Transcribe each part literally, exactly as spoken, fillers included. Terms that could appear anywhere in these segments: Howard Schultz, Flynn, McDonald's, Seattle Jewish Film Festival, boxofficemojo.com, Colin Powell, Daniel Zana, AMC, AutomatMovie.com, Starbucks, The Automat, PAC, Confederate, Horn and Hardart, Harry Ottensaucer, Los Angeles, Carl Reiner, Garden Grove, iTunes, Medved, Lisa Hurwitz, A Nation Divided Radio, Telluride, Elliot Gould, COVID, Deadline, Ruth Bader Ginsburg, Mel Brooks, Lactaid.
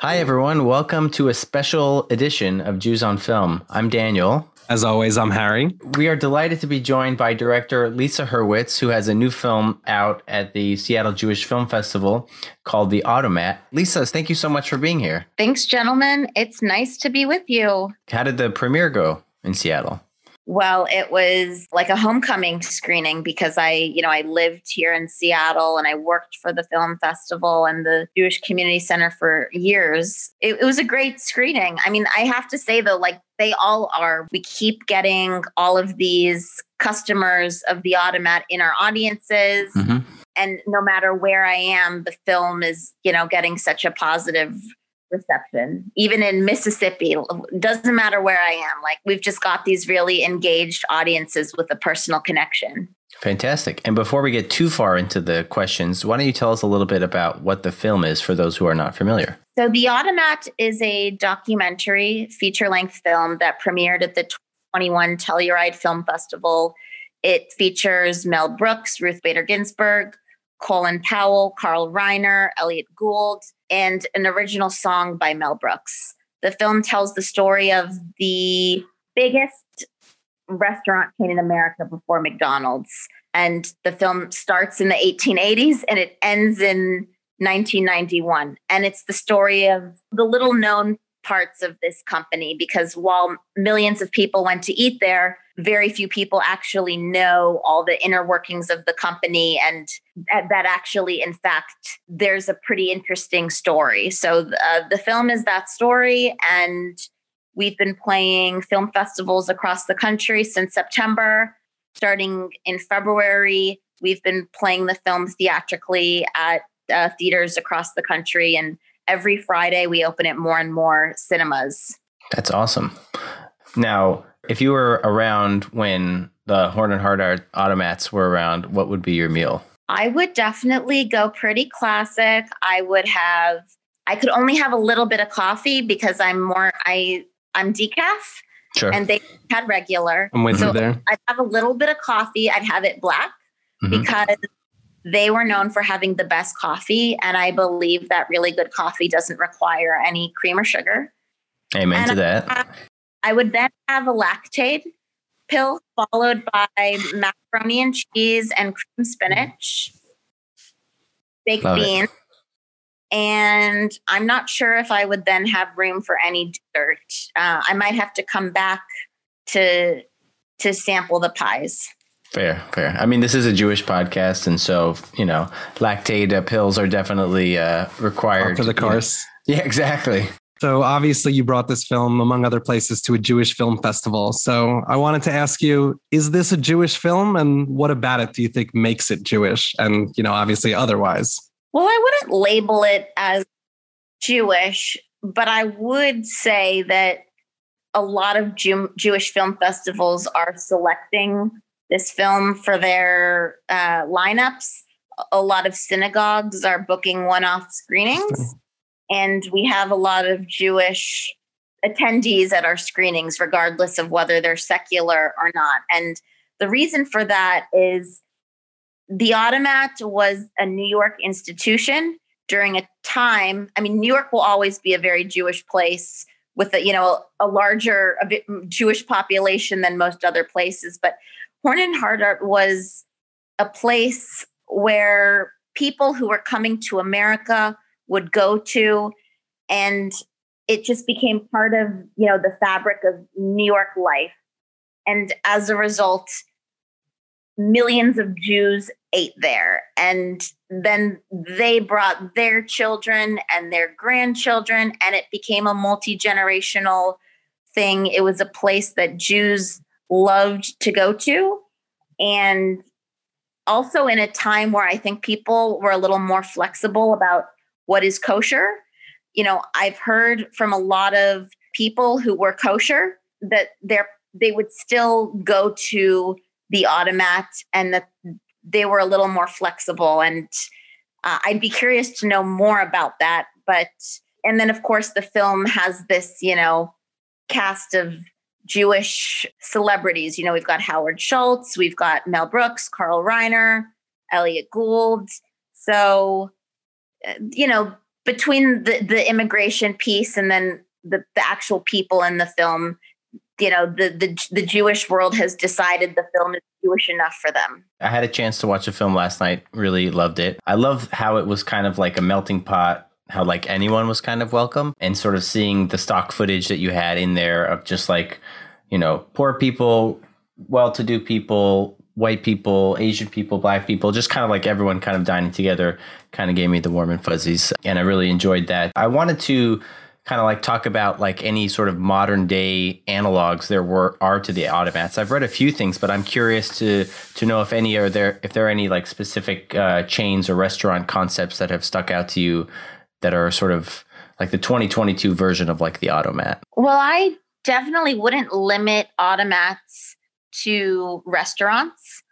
Hi, everyone. Welcome to a special edition of Jews on Film. I'm Daniel. As always, I'm Harry. We are delighted to be joined by director Lisa Hurwitz, who has a new film out at the Seattle Jewish Film Festival called The Automat. Lisa, thank you so much for being here. Thanks, gentlemen. It's nice to be with you. How did the premiere go in Seattle? Well, it was like a homecoming screening because I, you know, I lived here in Seattle and I worked for the film festival and the Jewish Community Center for years. It, it was a great screening. I mean, I have to say, though, like they all are. We keep getting all of these customers of The Automat in our audiences. Mm-hmm. And no matter where I am, the film is, you know, getting such a positive reception, even in Mississippi. Doesn't matter where I am. Like we've just got these really engaged audiences with a personal connection. Fantastic. And before we get too far into the questions, why don't you tell us a little bit about what the film is for those who are not familiar? So The Automat is a documentary feature-length film that premiered at the twenty-one Telluride Film Festival. It features Mel Brooks, Ruth Bader Ginsburg, Colin Powell, Carl Reiner, Elliot Gould, and an original song by Mel Brooks. The film tells the story of the biggest restaurant chain in America before McDonald's. And the film starts in the eighteen eighties and it ends in nineteen ninety-one. And it's the story of the little known parts of this company, because while millions of people went to eat there, very few people actually know all the inner workings of the company, and that, that actually, in fact, there's a pretty interesting story. So uh, the film is that story, and we've been playing film festivals across the country since September. Starting in February, we've been playing the film theatrically at uh, theaters across the country, and every Friday we open at more and more cinemas. That's awesome. Now, if you were around when the Horn and Hardart Automats were around, what would be your meal? I would definitely go pretty classic. I would have, I could only have a little bit of coffee because I'm more, I, I'm decaf. Sure. And they had regular. I'm with so you there. I'd have a little bit of coffee. I'd have it black, mm-hmm, because they were known for having the best coffee. And I believe that really good coffee doesn't require any cream or sugar. Amen and to that. I, I would then have a lactaid pill followed by macaroni and cheese and cream spinach, baked Love beans. It. And I'm not sure if I would then have room for any dessert. Uh, I might have to come back to to sample the pies. Fair, fair. I mean, this is a Jewish podcast. And so, you know, lactaid uh, pills are definitely uh, required. For the course. You know. Yeah, exactly. So obviously you brought this film, among other places, to a Jewish film festival. So I wanted to ask you, is this a Jewish film? And what about it do you think makes it Jewish? And, you know, obviously otherwise. Well, I wouldn't label it as Jewish, but I would say that a lot of Jew- Jewish film festivals are selecting this film for their uh, lineups. A lot of synagogues are booking one-off screenings. And we have a lot of Jewish attendees at our screenings, regardless of whether they're secular or not. And the reason for that is The Automat was a New York institution during a time. I mean, New York will always be a very Jewish place with a, you know, a larger a bit Jewish population than most other places. But Horn and Hardart was a place where people who were coming to America would go to, and it just became part of, you know, the fabric of New York life. And as a result, millions of Jews ate there, and then they brought their children and their grandchildren, and it became a multi-generational thing. It was a place that Jews loved to go to, and also in a time where I think people were a little more flexible about what is kosher. You know, I've heard from a lot of people who were kosher that they're, they would still go to The Automat and that they were a little more flexible. And uh, I'd be curious to know more about that. But, and then of course the film has this, you know, cast of Jewish celebrities. You know, we've got Howard Schultz, we've got Mel Brooks, Carl Reiner, Elliot Gould. So, you know, between the, the immigration piece and then the, the actual people in the film, you know, the, the the Jewish world has decided the film is Jewish enough for them. I had a chance to watch a film last night. Really loved it. I love how it was kind of like a melting pot, how like anyone was kind of welcome, and sort of seeing the stock footage that you had in there of just like, you know, poor people, well-to-do people, white people, Asian people, black people, just kind of like everyone kind of dining together kind of gave me the warm and fuzzies. And I really enjoyed that. I wanted to kind of like talk about like any sort of modern day analogs there were are to the automats. I've read a few things, but I'm curious to to know if any are there, if there are any like specific uh, chains or restaurant concepts that have stuck out to you that are sort of like the twenty twenty-two version of like the automat. Well, I definitely wouldn't limit automats to restaurants.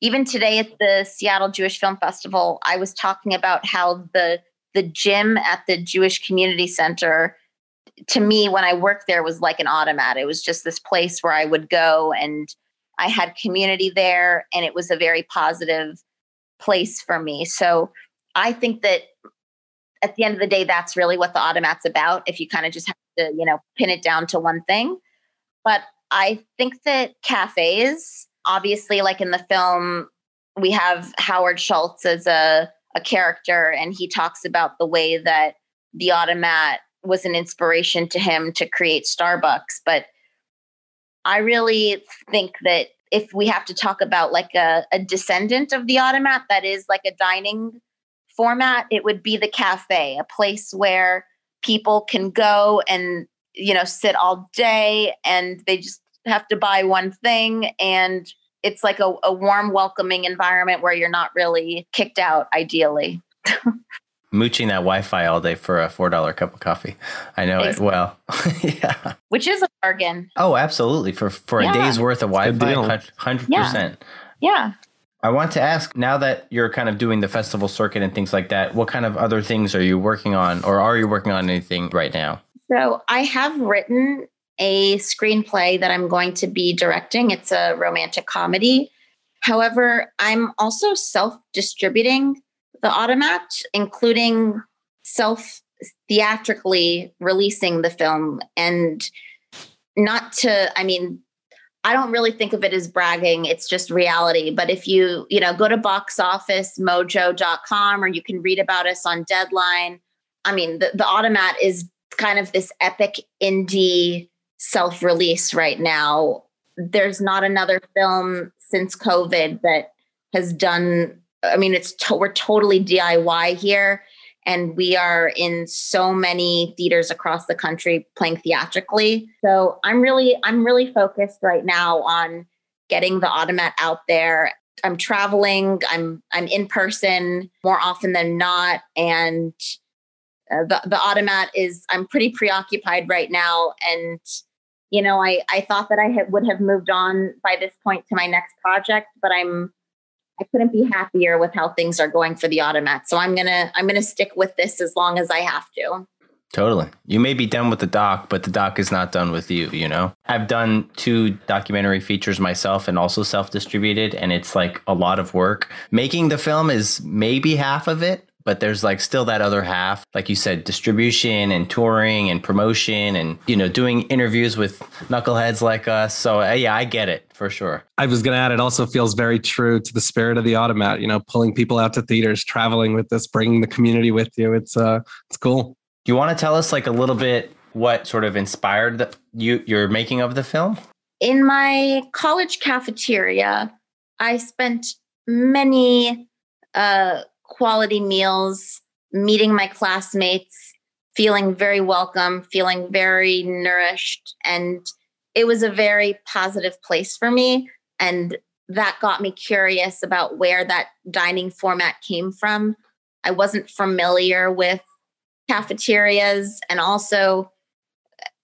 Even today at the Seattle Jewish Film Festival, I was talking about how the the gym at the Jewish Community Center, to me, when I worked there, was like an automat. It was just this place where I would go and I had community there, and it was a very positive place for me. So I think that at the end of the day, that's really what the automat's about, if you kind of just have to, you know, pin it down to one thing. But I think that cafes, obviously, like in the film, we have Howard Schultz as a, a character, and he talks about the way that the automat was an inspiration to him to create Starbucks. But I really think that if we have to talk about like a, a descendant of the automat, that is like a dining format, it would be the cafe, a place where people can go and, you know, sit all day and they just have to buy one thing. And it's like a, a warm, welcoming environment where you're not really kicked out, ideally. Mooching that Wi-Fi all day for a four dollar cup of coffee. I know exactly. It well. Yeah. Which is a bargain. Oh, absolutely. For for yeah. a day's worth of Wi-Fi, one hundred percent. Yeah. yeah. I want to ask, now that you're kind of doing the festival circuit and things like that, what kind of other things are you working on, or are you working on anything right now? So I have written a screenplay that I'm going to be directing. It's a romantic comedy. However, I'm also self-distributing the automat, including self-theatrically releasing the film. And not to, I mean, I don't really think of it as bragging. It's just reality. But if you, you know, go to box office mojo dot com, or you can read about us on Deadline. I mean, the, the automat is kind of this epic indie self-release right now. There's not another film since COVID that has done, I mean, it's to, we're totally D I Y here, and we are in so many theaters across the country playing theatrically. So I'm really, I'm really focused right now on getting the automat out there. I'm traveling, I'm, I'm in person more often than not. And Uh, the, the automat is, I'm pretty preoccupied right now. And, you know, I, I thought that I had, would have moved on by this point to my next project, but I'm, I couldn't be happier with how things are going for the automat. So I'm going to, I'm going to stick with this as long as I have to. Totally. You may be done with the doc, but the doc is not done with you, you know? I've done two documentary features myself and also self-distributed, and it's like a lot of work. Making the film is maybe half of it, but there's like still that other half, like you said, distribution and touring and promotion and, you know, doing interviews with knuckleheads like us. So uh, yeah, I get it for sure. I was going to add, it also feels very true to the spirit of the automat, you know, pulling people out to theaters, traveling with this, bringing the community with you. It's uh, it's cool. Do you want to tell us like a little bit what sort of inspired the, you, your making of the film? In my college cafeteria, I spent many uh quality meals, meeting my classmates, feeling very welcome, feeling very nourished. And it was a very positive place for me. And that got me curious about where that dining format came from. I wasn't familiar with cafeterias. And also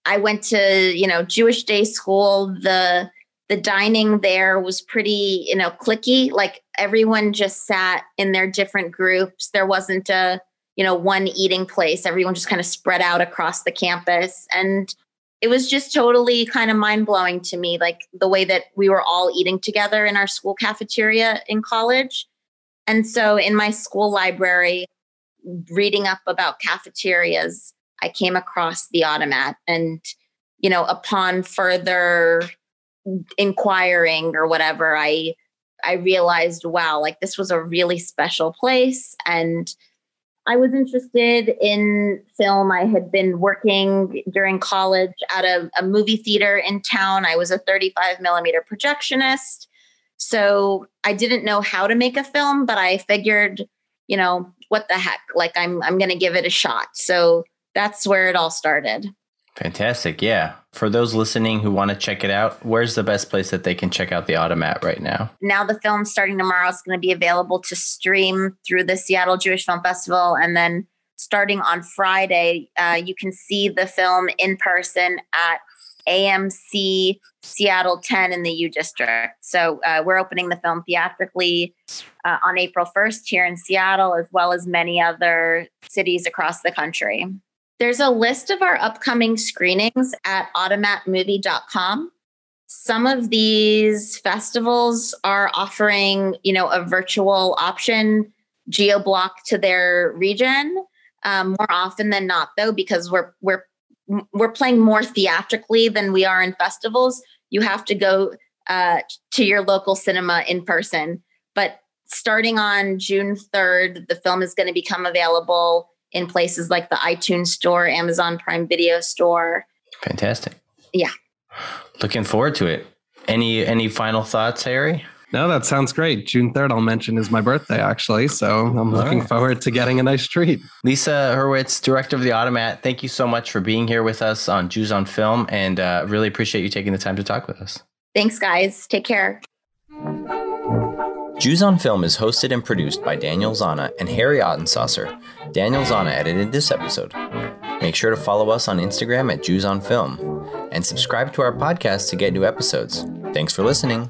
I went to, you know, Jewish day school. The The dining there was pretty, you know, cliquey. Like everyone just sat in their different groups. There wasn't a, you know, one eating place. Everyone just kind of spread out across the campus. And it was just totally kind of mind blowing to me, like the way that we were all eating together in our school cafeteria in college. And so in my school library, reading up about cafeterias, I came across The Automat. And, you know, upon further inquiring or whatever, I I realized, wow, like this was a really special place. And I was interested in film. I had been working during college at a, a movie theater in town. I was a thirty-five millimeter projectionist. So I didn't know how to make a film, but I figured, you know, what the heck, like I'm, I'm going to give it a shot. So that's where it all started. Fantastic. Yeah. For those listening who want to check it out, where's the best place that they can check out The Automat right now? Now the film starting tomorrow is going to be available to stream through the Seattle Jewish Film Festival. And then starting on Friday, uh, you can see the film in person at A M C Seattle ten in the U District. So uh, we're opening the film theatrically uh, on April first here in Seattle, as well as many other cities across the country. There's a list of our upcoming screenings at automat movie dot com. Some of these festivals are offering, you know, a virtual option, geo-block to their region. Um, more often than not, though, because we're we're we're playing more theatrically than we are in festivals, you have to go uh, to your local cinema in person. But starting on June third, the film is going to become available in places like the iTunes Store, Amazon Prime Video Store. Fantastic. Yeah. Looking forward to it. Any any final thoughts, Harry? No, that sounds great. June third, I'll mention, is my birthday, actually. So I'm looking right. forward to getting a nice treat. Lisa Hurwitz, director of The Automat, thank you so much for being here with us on Jews on Film, and uh, really appreciate you taking the time to talk with us. Thanks, guys. Take care. Jews on Film is hosted and produced by Daniel Zana and Harry Ottensaucer. Daniel Zana edited this episode. Make sure to follow us on Instagram at Jews on Film and subscribe to our podcast to get new episodes. Thanks for listening.